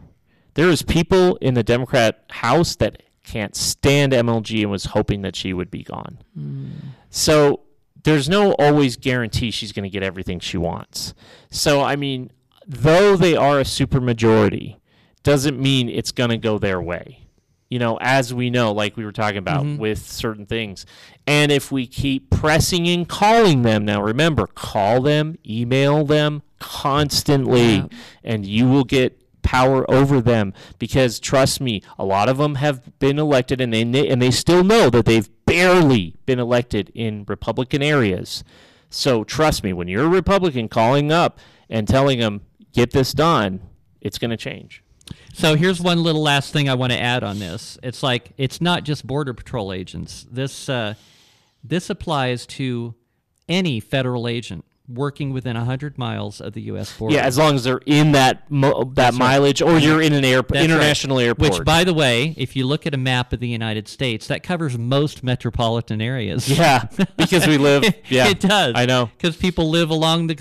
There is people in the Democrat House that can't stand MLG and was hoping that she would be gone. Mm. So there's no always guarantee she's going to get everything she wants. So, I mean, though they are a supermajority, doesn't mean it's going to go their way. You know, as we know, like we were talking about with certain things. And if we keep pressing and calling them, now remember, call them, email them constantly, and you will get power over them because, trust me, a lot of them have been elected and they still know that they've barely been elected in Republican areas. So trust me, when you're a Republican calling up and telling them, get this done, it's going to change. So here's one little last thing I want to add on this. It's like, it's not just Border Patrol agents. This applies to any federal agent working within 100 miles of the U.S. border. Yeah, as long as they're in that mileage, or you're in an international airport. Which, by the way, if you look at a map of the United States, that covers most metropolitan areas. Yeah, because we live... Yeah, it does. I know. Because people live along the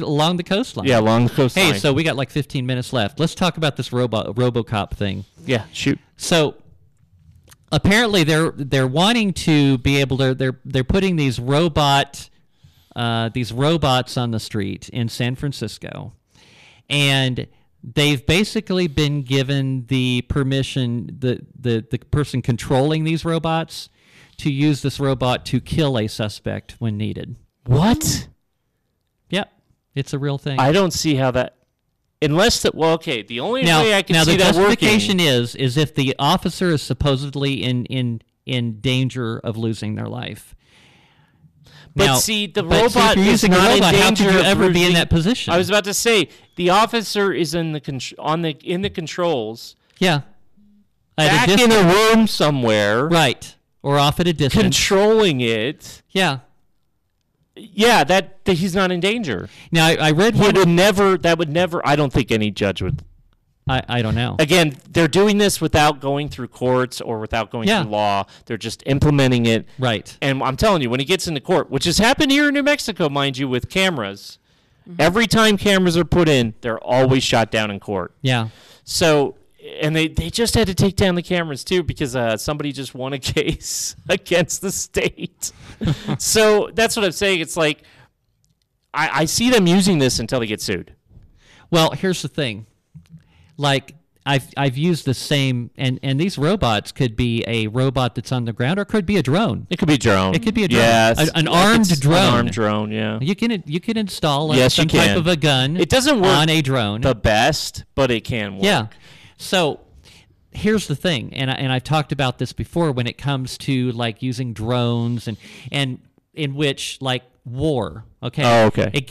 coastline. Yeah, along the coastline. Hey, so we got like 15 minutes left. Let's talk about this RoboCop thing. Yeah, shoot. So... apparently, they're wanting to be able to. They're putting these robots on the street in San Francisco, and they've basically been given the permission, the person controlling these robots, to use this robot to kill a suspect when needed. What? Yep, it's a real thing. I don't see how that. Unless that, well, okay, the only way I can see that working... Now, the justification is if the officer is supposedly in danger of losing their life. But now, see, the robot is not in danger of... How could you ever be in that position? I was about to say, the officer is in the controls... Yeah. Back in a room somewhere... Right. Or off at a distance. Controlling it... Yeah. Yeah, that he's not in danger. Now, I read... That would never... I don't think any judge would... I don't know. Again, they're doing this without going through courts or without going through law. They're just implementing it. Right. And I'm telling you, when it gets into court, which has happened here in New Mexico, mind you, with cameras, every time cameras are put in, they're always shot down in court. Yeah. So... and they just had to take down the cameras, too, because somebody just won a case against the state. So that's what I'm saying. It's like I see them using this until they get sued. Well, here's the thing. Like, I've used the same, and these robots could be a robot that's on the ground, or it could be a drone. It could be a drone. It could be a drone. Yes. An armed drone. An armed drone, yeah. You can install some type of a gun. It doesn't work on a drone. The best, but it can work. Yeah. So here's the thing, and I've talked about this before when it comes to like using drones and in which like war, okay? Oh, okay. It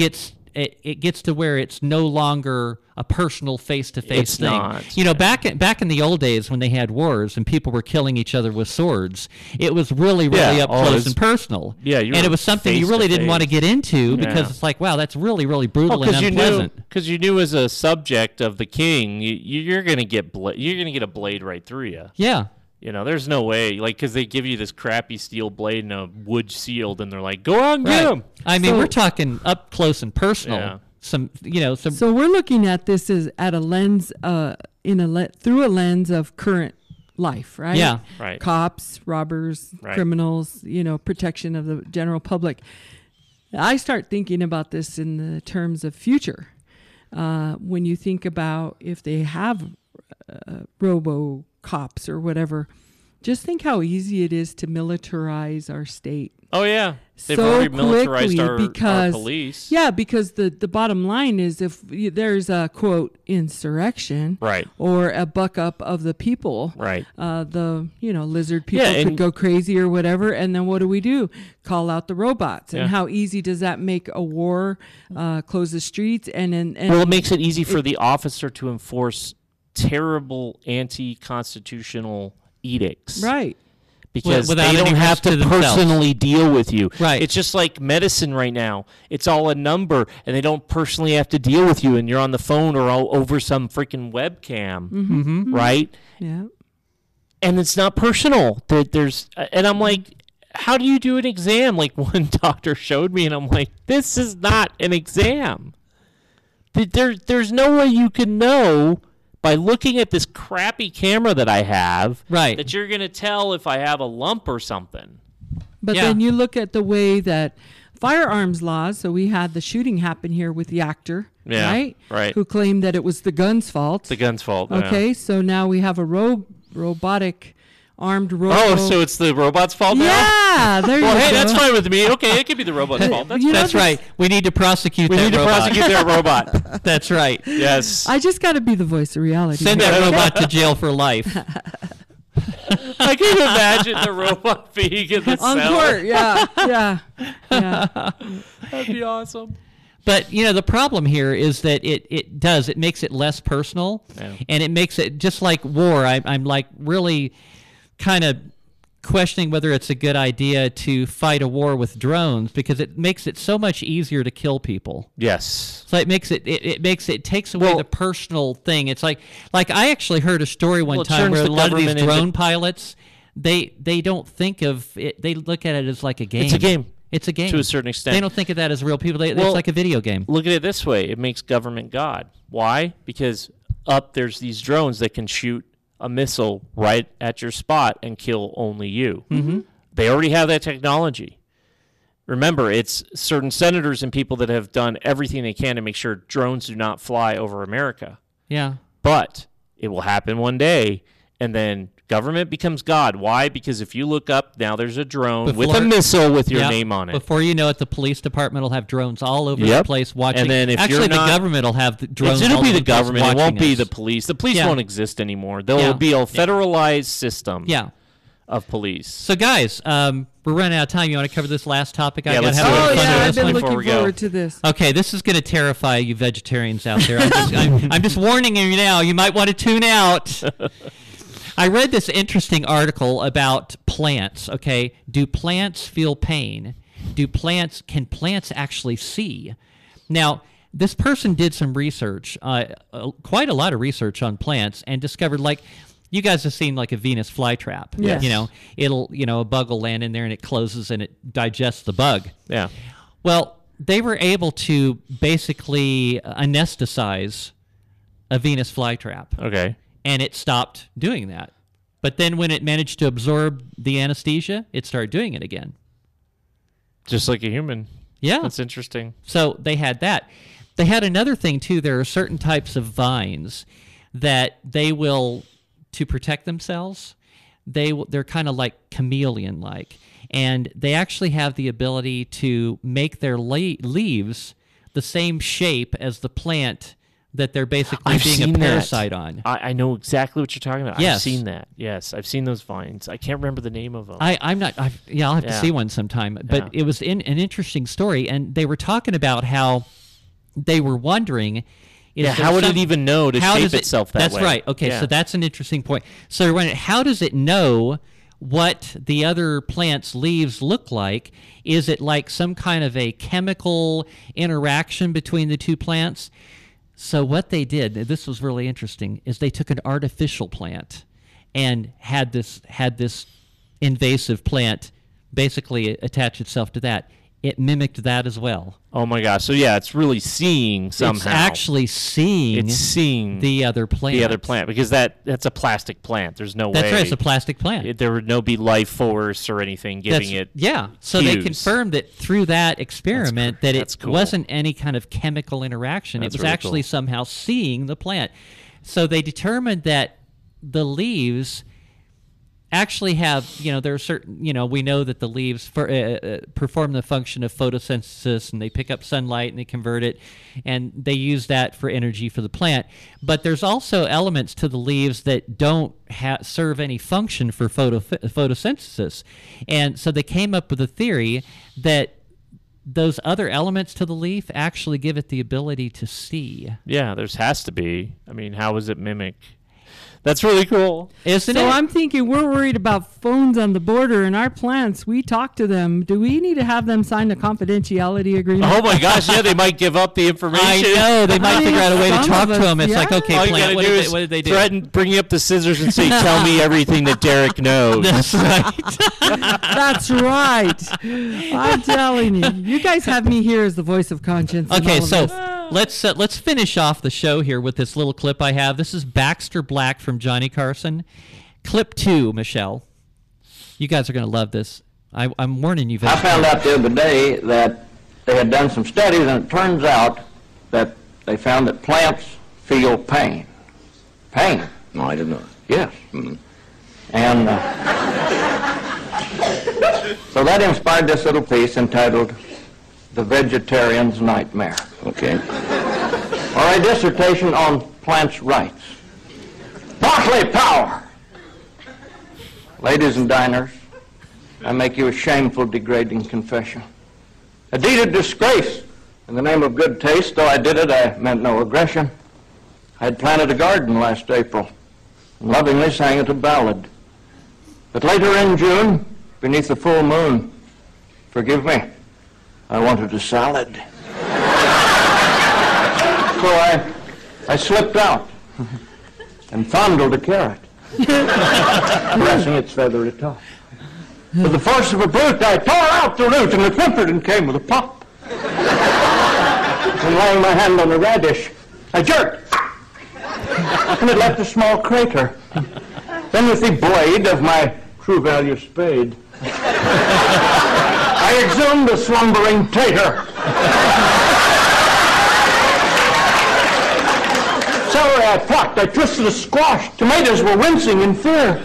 gets to where it's no longer a personal face-to-face thing. Not, you know, back in the old days when they had wars and people were killing each other with swords, it was really up close and personal. Yeah, and it was something you really didn't want to get into because it's like, wow, that's really brutal and unpleasant. Because you knew as a subject of the king, you're going to get a blade right through you. Yeah. You know, there's no way, like, because they give you this crappy steel blade and a wood shield, and they're like, "Go on, get him." I mean, we're talking up close and personal. Yeah. So we're looking at this as at a lens, through a lens of current life, right? Yeah, right. Cops, robbers, criminals, you know, protection of the general public. I start thinking about this in the terms of future. When you think about if they have robo cops or whatever, just think how easy it is to militarize our state. Oh yeah, they've already militarized our police. Yeah, because the bottom line is if there's a quote insurrection, right, or a buck up of the people, right, the lizard people could go crazy or whatever, and then what do we do? Call out the robots, and how easy does that make a war? Close the streets, and well, it makes it easy for the officer to enforce terrible anti-constitutional edicts, right? Because they don't have to personally deal with you, right? It's just like medicine right now; it's all a number, and they don't personally have to deal with you. And you're on the phone or all over some freaking webcam, right? Yeah. And it's not personal. And I'm like, how do you do an exam? Like one doctor showed me, and I'm like, this is not an exam. There's no way you can know. By looking at this crappy camera that I have, that you're going to tell if I have a lump or something. But then you look at the way that firearms laws, so we had the shooting happen here with the actor, right? Who claimed that it was the gun's fault. The gun's fault, okay, so now we have a robotic... armed robot. Oh, so it's the robot's fault now? Yeah, there you go. Well, hey, that's fine with me. Okay, it could be the robot's fault. That's right. We need to prosecute that robot. That's right. Yes. I just got to be the voice of reality. Send that robot to jail for life. I can imagine the robot being in the cell. On court, yeah. That'd be awesome. But, you know, the problem here is that it makes it less personal, and it makes it just like war. I'm like really kind of questioning whether it's a good idea to fight a war with drones, because it makes it so much easier to kill people. Yes. So it takes away the personal thing. It's like I actually heard a story one time where a lot of these drone pilots, they don't think of it. They look at it as like a game. It's a game. It's a game. To a certain extent. They don't think of that as real people. It's like a video game. Look at it this way. It makes government God. Why? Because there's these drones that can shoot a missile right at your spot and kill only you. Mm-hmm. They already have that technology. Remember, it's certain senators and people that have done everything they can to make sure drones do not fly over America. Yeah. But it will happen one day, and then government becomes God. Why? Because if you look up, now there's a drone with a missile with your name on it. Before you know it, the police department will have drones all over the place watching. And then the government will have the drones. It'll be the government. It won't be the police. The police won't exist anymore. There will be a federalized system of police. So, guys, we're running out of time. You want to cover this last topic? Yeah, let's do it. Oh, yeah, I've been looking forward to this. Okay, this is going to terrify you vegetarians out there. I'm just warning you now. You might want to tune out. I read this interesting article about plants, okay? Do plants feel pain? Can plants actually see? Now, this person did some research, quite a lot of research on plants, and discovered, you guys have seen, a Venus flytrap. Yes. You know, a bug will land in there, and it closes, and it digests the bug. Yeah. Well, they were able to basically anesthetize a Venus flytrap. Okay. And it stopped doing that. But then when it managed to absorb the anesthesia, it started doing it again. Just like a human. Yeah. That's interesting. So they had that. They had another thing, too. There are certain types of vines that they will, to protect themselves, they're kind of like chameleon-like. And they actually have the ability to make their leaves the same shape as the plant that they're basically being a parasite on. I know exactly what you're talking about. Yes. I've seen that. Yes, I've seen those vines. I can't remember the name of them. I'll have to see one sometime. But it was an interesting story, and they were talking about how they were wondering, how would it even know to shape itself that way? That's right. Okay, so that's an interesting point. So they're wondering, how does it know what the other plant's leaves look like? Is it like some kind of a chemical interaction between the two plants? So what they did, this was really interesting, is they took an artificial plant and had this invasive plant basically attach itself to that. It mimicked that as well. Oh, my gosh. So, yeah, it's really seeing somehow. It's seeing the other plant. The other plant, because that's a plastic plant. There's no way. That's right. It's a plastic plant. There would no be life force or anything giving it cues. Yeah. So they confirmed that through that experiment that it wasn't any kind of chemical interaction. It was actually somehow seeing the plant. So they determined that the leaves actually have, there are certain, we know that the leaves perform the function of photosynthesis, and they pick up sunlight and they convert it, and they use that for energy for the plant. But there's also elements to the leaves that don't serve any function for photosynthesis. And so they came up with a theory that those other elements to the leaf actually give it the ability to see. Yeah, there has to be. I mean, how does it mimic? That's really cool. Isn't it? I'm thinking we're worried about phones on the border, and our plants, we talk to them. Do we need to have them sign a confidentiality agreement? Oh, my gosh. Yeah, they might give up the information. I know. They might figure out a way to talk to them. It's like, okay, all plant, what did they do? Threaten, bring up the scissors and say, tell me everything that Dereck knows. That's right. That's right. I'm telling you. You guys have me here as the voice of conscience. Okay, so let's finish off the show here with this little clip I have. This is Baxter Black from Johnny Carson. Clip 2, Michelle. You guys are going to love this. I'm warning you. I found out the other day that they had done some studies, and it turns out that they found that plants feel pain. Pain? No, I didn't know. Yes. Mm-hmm. And so that inspired this little piece entitled The Vegetarian's Nightmare. Okay. Or a dissertation on plants' rights. Barclay Power Ladies and diners, I make you a shameful, degrading confession. A deed of disgrace. In the name of good taste, though I did it, I meant no aggression. I had planted a garden last April and lovingly sang it a ballad. But later in June, beneath the full moon, forgive me, I wanted a salad. So I slipped out and fondled a carrot, pressing its feathery top. With the force of a brute, I tore out the root, and it whimpered and came with a pop. And laying my hand on the radish, I jerked, and it left a small crater. Then with the blade of my true value spade, I exhumed a slumbering tater. Celery I plucked, I twisted a squash. Tomatoes were wincing in fear.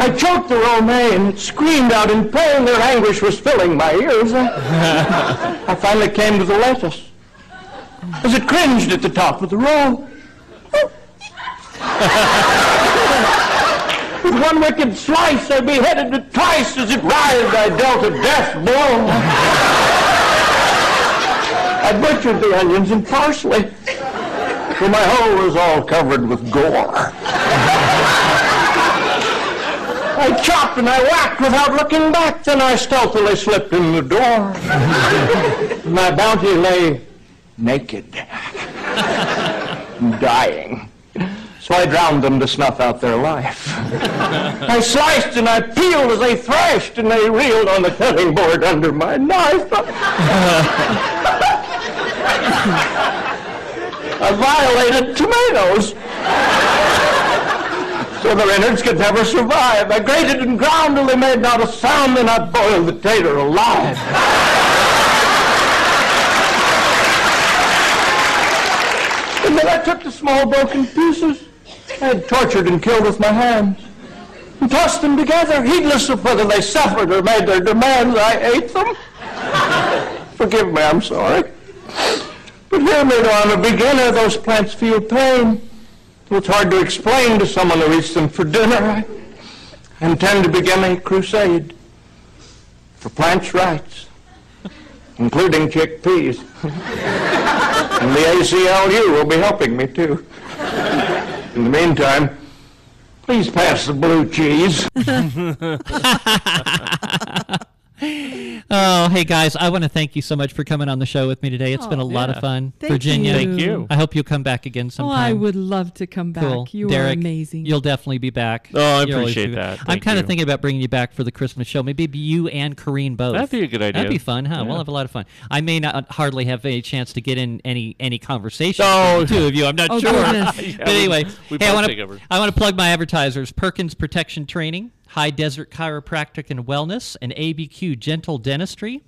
I choked the romaine, and it screamed out in pain. Their anguish was filling my ears. I finally came to the lettuce, as it cringed at the top of the roll. With one wicked slice, I beheaded it twice. As it writhed, I dealt a death blow. I butchered the onions and parsley, for my hole was all covered with gore. I chopped and I whacked without looking back. Then I stealthily slipped in the door. My bounty lay naked, dying. So I drowned them to snuff out their life. I sliced and I peeled as they thrashed, and they reeled on the cutting board under my knife. I violated tomatoes, so their innards could never survive. I grated and ground till they made not a sound, then I boiled the tater alive. And then I took the small broken pieces I had tortured and killed with my hands, and tossed them together, heedless of whether they suffered or made their demands. I ate them. Forgive me, I'm sorry. But hear me, though I'm a beginner, those plants feel pain. It's hard to explain to someone who eats them for dinner. I intend to begin a crusade for plants' rights, including chickpeas. And the ACLU will be helping me, too. In the meantime, please pass the blue cheese. Oh, hey, guys, I want to thank you so much for coming on the show with me today. It's been a lot of fun. Virginia, thank you. I hope you'll come back again sometime. Oh, I would love to come back. Cool. You Dereck, are amazing. You'll definitely be back. Oh, I appreciate that. I'm kind of thinking about bringing you back for the Christmas show. Maybe you and Kareen both. That'd be a good idea. That'd be fun, huh? Yeah. We'll have a lot of fun. I may not hardly have any chance to get in any conversation with the two of you. I'm not sure. Yeah, but anyway, I want to plug my advertisers, Perkins Protection Training, High Desert Chiropractic and Wellness, and ABQ Gentle Dentistry.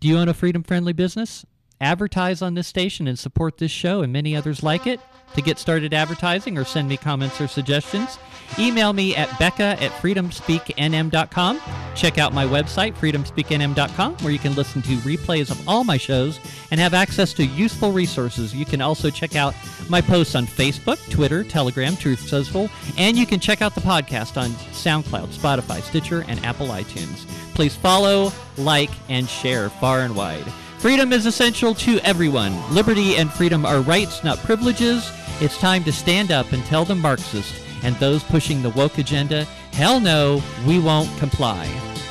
Do you own a freedom-friendly business? Advertise on this station and support this show and many others like it. To get started advertising or send me comments or suggestions, email me at becca@freedomspeaknm.com. Check out my website, freedomspeaknm.com, where you can listen to replays of all my shows and have access to useful resources. You can also check out my posts on Facebook, Twitter, Telegram, Truth Social, and you can check out the podcast on SoundCloud, Spotify, Stitcher, and Apple iTunes. Please follow, like, and share far and wide. Freedom is essential to everyone. Liberty and freedom are rights, not privileges. It's time to stand up and tell the Marxists and those pushing the woke agenda, hell no, we won't comply.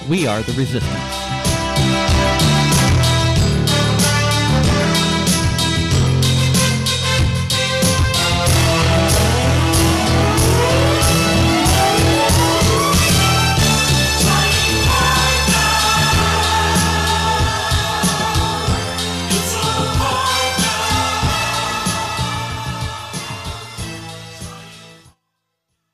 We are the resistance.